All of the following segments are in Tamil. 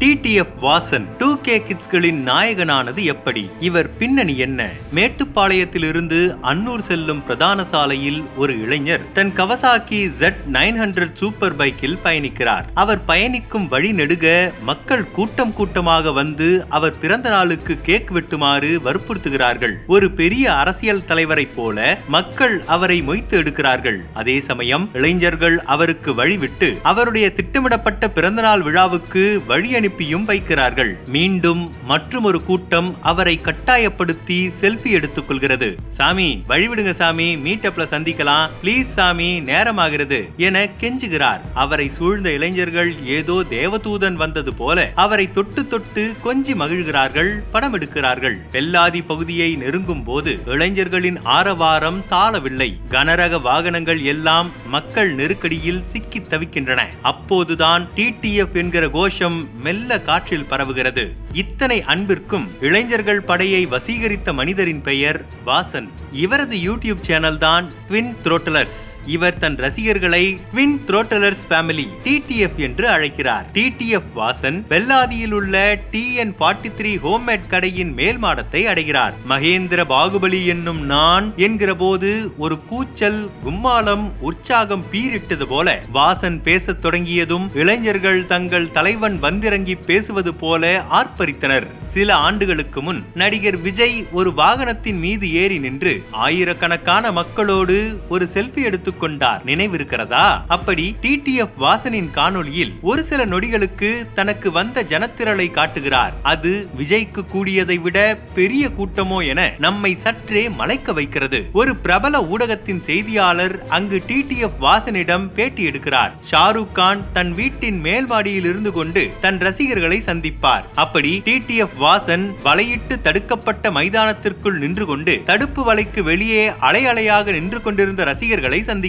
TTF வாசன் 2K கிட்ஸ்களின் நாயகனானது எப்படி? இவர் பின்னணி என்ன? மேட்டுப்பாளையத்திலிருந்து அன்னூர் செல்லும் பிரதான சாலையில் ஒரு இளைஞர் தன் கவசாக்கி Z900 சூப்பர் பைக்கில் பயணிக்கிறார். அவர் பயணிக்கும் வழி நெடுக மக்கள் கூட்டம் கூட்டமாக வந்து அவர் பிறந்த நாளுக்கு கேக் வெட்டுமாறு வற்புறுத்துகிறார்கள். ஒரு பெரிய அரசியல் தலைவரை போல மக்கள் அவரை மொய்த்து எடுக்கிறார்கள். அதே சமயம் இளைஞர்கள் அவருக்கு வழிவிட்டு அவருடைய திட்டமிடப்பட்ட பிறந்தநாள் விழாவுக்கு வழி அனுப்பியும் வைக்கிறார்கள். மீண்டும் மற்றொரு கூட்டம் அவரை கட்டாயப்படுத்தி செல்ஃபி எடுத்துக் கொள்கிறது. சாமி வழிவிடுங்க சாமி, மீட்டப்ல சந்திக்கலாம் ப்ளீஸ் சாமி, நேரமாகிறது என கெஞ்சுகிறார். அவரை சூழ்ந்த இளைஞர்கள் ஏதோ தேவதூதன் வந்தது போல அவரை தொட்டு தொட்டு கொஞ்சி மகிழ்கிறார்கள், படம் எடுக்கிறார்கள். வெள்ளாதி பகுதியை நெருங்கும் போது இளைஞர்களின் ஆரவாரம் தாளவில்லை. கனரக வாகனங்கள் எல்லாம் மக்கள் நெருக்கடியில் சிக்கி தவிக்கின்றன. அப்போதுதான் TTF என்கிற கோஷம் மெல்ல காற்றில் பரவுகிறது. இத்தனை அன்பிற்கும் இளைஞர்கள் படையை வசீகரித்த மனிதரின் பெயர் வாசன். இவரது யூடியூப் சேனல் தான் Twin Throttlers. இவர் தன் ரசிகர்களை Twin Throttlers ஃபேமிலி TTF என்று அழைக்கிறார். TTF வாசன் பெல்லாதியில் உள்ள TN43 ஹோம்மேட் கடையின் மேல் மாடத்தை அடைகிறார். மகேந்திர பாகுபலி என்னும் நான் என்கிற போது ஒரு கூச்சல், கும்மாளம், உற்சாகம் பீரிட்டது போல. வாசன் பேசத் தொடங்கியதும் இளைஞர்கள் தங்கள் தலைவன் வந்திறங்கி பேசுவது போல ஆர்ப்பரித்தனர். சில ஆண்டுகளுக்கு முன் நடிகர் விஜய் ஒரு வாகனத்தின் மீது ஏறி நின்று ஆயிரக்கணக்கான மக்களோடு ஒரு செல்ஃபி எடுத்து கொண்டார், நினைவிருக்கிறதா? அப்படி TTF வாசனின் காணொளியில் ஒரு சில நொடிகளுக்கு தனக்கு வந்த ஜனத்திரளை காட்டுகிறார். அது விஜய்க்கு கூடியதை விட பெரிய கூட்டமோ என நம்மை சற்றே மலைக்க வைக்கிறது. ஒரு பிரபல ஊடகத்தின் செய்தியாளர் அங்கு TTF வாசனிடம் பேட்டி எடுக்கிறார். ஷாருக் கான் தன் வீட்டின் மேல்மாடியில் இருந்து கொண்டு தன் ரசிகர்களை சந்திப்பார். அப்படி TTF வாசன் வலையிட்டு தடுக்கப்பட்ட மைதானத்திற்குள் நின்று கொண்டு தடுப்பு வலைக்கு வெளியே அலை அலையாக நின்று கொண்டிருந்த ரசிகர்களை சந்திக்கிறார்.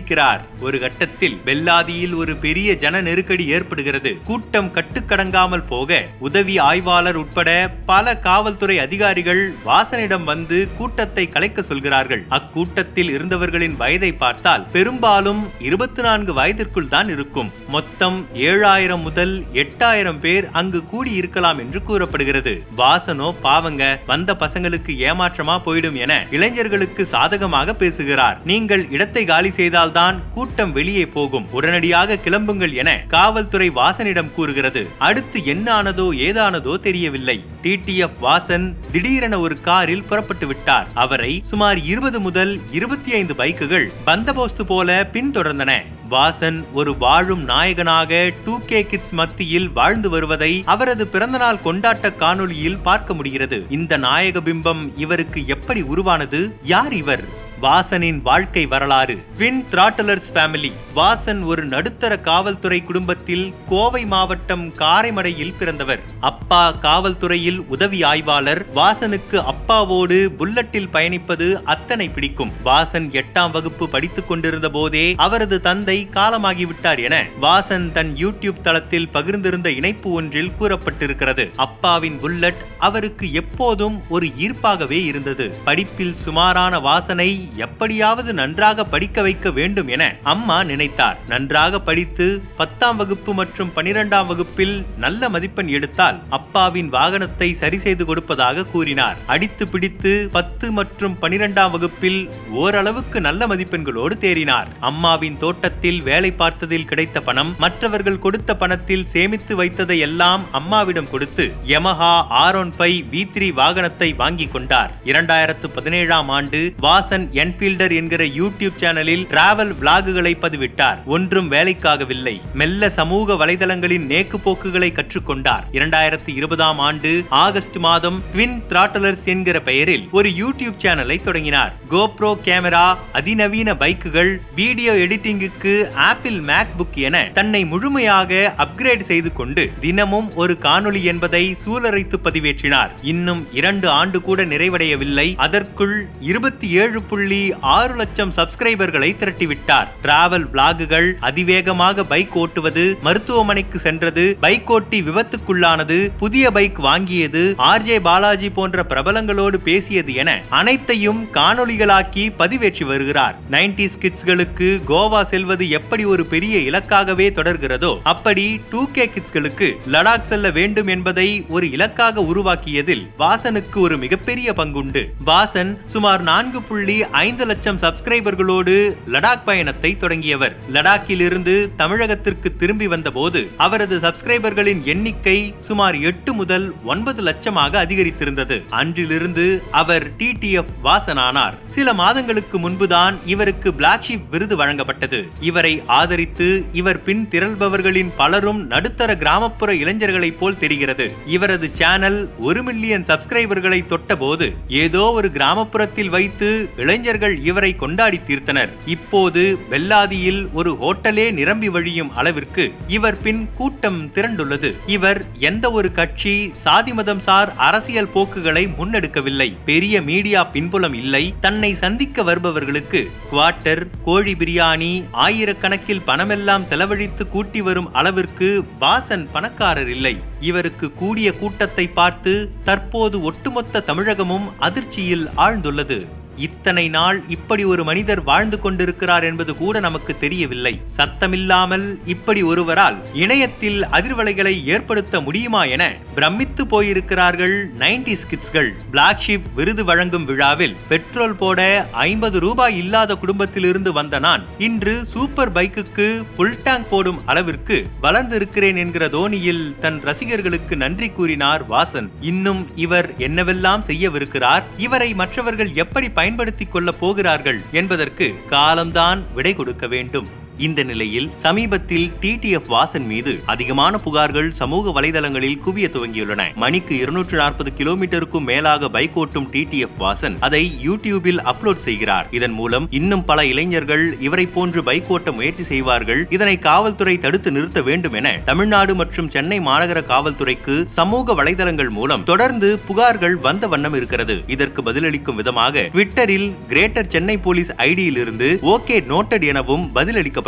ஒரு கட்டத்தில் பெல்லாதியில் ஒரு பெரிய ஜன நெருக்கடி ஏற்படுகிறது. கூட்டம் கட்டுக்கடங்காமல் போக உதவி ஆய்வாளர் உட்பட பல காவல்துறை அதிகாரிகள் வாசனிடம் வந்து கூட்டத்தை கலைக்க சொல்கிறார்கள். அக்கூட்டத்தில் இருந்தவர்களின் வயதை பார்த்தால் பெரும்பாலும் 24 வயதிற்குள் தான் இருக்கும். மொத்தம் 7000 முதல் 8000 பேர் அங்கு கூடியிருக்கலாம் என்று கூறப்படுகிறது. வாசனோ பாவங்க வந்த பசங்களுக்கு ஏமாற்றமா போயிடும் என இளைஞர்களுக்கு சாதகமாக பேசுகிறார். நீங்கள் இடத்தை காலி செய்தால்தான் கூட்டம் வெளியே போகும், உடனடியாக கிளம்புங்கள் என காவல்துறை வாசனிடம் கூறுகிறது. அடுத்து என்னானதோ ஏதானதோ தெரியவில்லை. TTF வாசன் திடீரென ஒரு காரில் புறப்பட்டு விட்டார். அவரை சுமார் 20 முதல் 25 பைக்குகள் பந்தபோஸ்து போல பின்தொடர்ந்தன. வாசன் ஒரு வாழும் நாயகனாக 2K கிட்ஸ் மத்தியில் வாழ்ந்து வருவதை அவரது பிறந்தநாள் கொண்டாட்ட காணொளியில் பார்க்க முடிகிறது. இந்த நாயக பிம்பம் இவருக்கு எப்படி உருவானது? யார் இவர்? வாசனின் வாழ்க்கை வரலாறு. Twin Throttlers family. வாசன் ஒரு நடுத்தர காவல்துறை குடும்பத்தில் கோவை மாவட்டம் காரைமடையில் பிறந்தவர். அப்பா காவல்துறையில் உதவி ஆய்வாளர். வாசனுக்கு அப்பாவோடு புல்லட்டில் பயணிப்பது அத்தனை பிடிக்கும். வாசன் 8ஆம் வகுப்பு படித்துக் கொண்டிருந்த போதே அவரது தந்தை காலமாகிவிட்டார் என வாசன் தன் யூடியூப் தளத்தில் பகிர்ந்திருந்த இணைப்பு ஒன்றில் கூறப்பட்டிருக்கிறது. அப்பாவின் புல்லட் அவருக்கு எப்போதும் ஒரு ஈர்ப்பாகவே இருந்தது. படிப்பில் சுமாரான வாசனை எப்படியாவது நன்றாக படிக்க வைக்க வேண்டும் என அம்மா நினைத்தார். நன்றாக படித்து 10ஆம் வகுப்பு மற்றும் 12ஆம் வகுப்பில் நல்ல மதிப்பெண் எடுத்தால் அப்பாவின் வாகனத்தை சரி செய்து கொடுப்பதாக கூறினார். அடித்து பிடித்து 10 மற்றும் 12ஆம் வகுப்பில் ஓரளவுக்கு நல்ல மதிப்பெண்களோடு தேறினார். அம்மாவின் தோட்டத்தில் வேலை பார்த்ததில் கிடைத்த பணம், மற்றவர்கள் கொடுத்த பணத்தில் சேமித்து வைத்ததை எல்லாம் அம்மாவிடம் கொடுத்து Yamaha R1 வாகனத்தை வாங்கி கொண்டார். 2017ஆம் ஆண்டு வாசன் என்ஃபீல்டர் என்கிற யூடியூப் சேனலில் டிராவல் விளாகுகளை பதிவிட்டார். ஒன்றும் வேலைக்காகவில்லை. மெல்ல சமூக வலைதளங்களின் நேக்கு போக்குகளை கற்றுக்கொண்டார். 2020ஆம் ஆண்டு ஆகஸ்ட் மாதம் Twin Throttlers என்கிற பெயரில் ஒரு யூடியூப் சேனலை தொடங்கினார். GoPro கேமரா, அதிநவீன பைக்குகள், வீடியோ எடிட்டிங்குக்கு Apple MacBook என தன்னை முழுமையாக அப்கிரேட் செய்து கொண்டு தினமும் ஒரு காணொளி என்பதை சூலரைத்து பதிவேற்றினார். இன்னும் 2 ஆண்டு கூட நிறைவடையவில்லை. அதற்குள் 27 1.6 லட்சம் சப்ஸ்கிரைபர்களை திரட்டிவிட்டார். டிராவல் விளாகுகள், அதிவேகமாக பைக் ஓட்டுவது, மருத்துவமனைக்கு சென்றது, பைக் ஓட்டி விபத்துக்குள்ளானது, புதிய பைக் வாங்கியது, ஆர்ஜே பாலாஜி போன்ற பிரபலங்களோடு பேசியது என அனைத்தையும் காணொளிகளாக்கி பதிவேற்றி வருகிறார். 90s கிட்ஸ்களுக்கு கோவா செல்வது எப்படி ஒரு பெரிய இலக்காகவே தொடர்கிறதோ, அப்படி 2K கிட்ஸ்களுக்கு லடாக் செல்ல வேண்டும் என்பதை ஒரு இலக்காக உருவாக்கியதில் வாசனுக்கு ஒரு மிகப்பெரிய பங்குண்டு. வாசன் சுமார் 4.5 லட்சம் சப்ஸ்கிரைபர்களோடு லடாக் பயணத்தை தொடங்கியவர். லடாக்கில் இருந்து தமிழகத்திற்கு திரும்பி வந்த போது அவரது சப்ஸ்கிரைபர்களின் எண்ணிக்கை சுமார் 8 முதல் 9 லட்சமாக அதிகரித்திருந்தது. அன்றிலிருந்து அவர் TTF வாசன் ஆனார். சில மாதங்களுக்கு முன்புதான் இவருக்கு பிளாக் ஷீப் விருது வழங்கப்பட்டது. இவரை ஆதரித்து இவர் பின் திரள்பவர்களின் பலரும் நடுத்தர கிராமப்புற இளைஞர்களை போல் தெரிகிறது. இவரது சேனல் 1 மில்லியன் சப்ஸ்கிரைபர்களை தொட்ட போது ஏதோ ஒரு கிராமப்புறத்தில் வைத்து இளைஞர்கள் இவரை கொண்டாடி தீர்த்தனர். இப்போது பெல்லாதியில் ஒரு ஹோட்டலே நிரம்பி வழியும் அளவிற்கு இவர் பின் கூட்டம் திரண்டுள்ளது. இவர் எந்த ஒரு கட்சி, சாதி, மதம் சார் அரசியல் போக்குகளை முன்னெடுக்கவில்லை. பெரிய மீடியா பின்புலம் இல்லை. தன்னை சந்திக்க வருபவர்களுக்கு குவார்ட்டர், கோழி பிரியாணி, ஆயிரக்கணக்கில் பணமெல்லாம் செலவழித்து கூட்டி வரும் அளவிற்கு வாசன் பணக்காரர் இல்லை. இவருக்கு கூடிய கூட்டத்தை பார்த்து தற்போது ஒட்டுமொத்த தமிழகமும் அதிர்ச்சியில் ஆழ்ந்துள்ளது. இத்தனை நாள் இப்படி ஒரு மனிதர் வாழ்ந்து கொண்டிருக்கிறார் என்பது கூட நமக்கு தெரியவில்லை. சத்தமில்லாமல் இப்படி ஒருவரால் இணையத்தில் அதிர்வலைகளை ஏற்படுத்த முடியுமா என பிரமித்து போயிருக்கிறார்கள் 90s கிட்ஸ்கள். பிளாக் ஷீப் விருது வழங்கும் விழாவில் பெட்ரோல் போட 50 ரூபாய் இல்லாத குடும்பத்தில் இருந்து வந்த நான் இன்று சூப்பர் பைக்குக்கு ஃபுல் டேங்க் போடும் அளவிற்கு வளர்ந்திருக்கிறேன் என்கிற தோனியில் தன் ரசிகர்களுக்கு நன்றி கூறினார் வாசன். இன்னும் இவர் என்னவெல்லாம் செய்யவிருக்கிறார், இவரை மற்றவர்கள் எப்படி பயன்படுத்திக் கொள்ள போகிறார்கள் என்பதற்கு காலம்தான் விடை கொடுக்க வேண்டும். இந்த நிலையில் சமீபத்தில் TTF வாசன் மீது அதிகமான புகார்கள் சமூக வலைதளங்களில் குவிய துவங்கியுள்ளன. மணிக்கு 240 கிலோமீட்டருக்கும் மேலாக பைக் ஓட்டும் TTF வாசன் அதை யூடியூபில் அப்லோட் செய்கிறார். இதன் மூலம் இன்னும் பல இளைஞர்கள் இவரை போன்று பைக் ஓட்ட முயற்சி செய்வார்கள். இதனை காவல்துறை தடுத்து நிறுத்த வேண்டும் என தமிழ்நாடு மற்றும் சென்னை மாநகர காவல்துறைக்கு சமூக வலைதளங்கள் மூலம் தொடர்ந்து புகார்கள் வந்த வண்ணம் இருக்கிறது. இதற்கு பதிலளிக்கும் விதமாக ட்விட்டரில் கிரேட்டர் சென்னை போலீஸ் ஐடியில் இருந்து ஓகே நோட்டட் எனவும் பதிலளிக்க.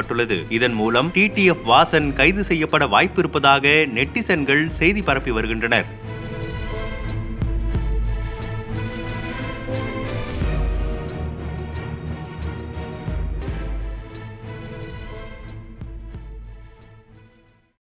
இதன் மூலம் TTF வாசன் கைது செய்யப்பட வாய்ப்பு இருப்பதாக நெட்டிசன்கள் செய்தி பரப்பி வருகின்றனர்.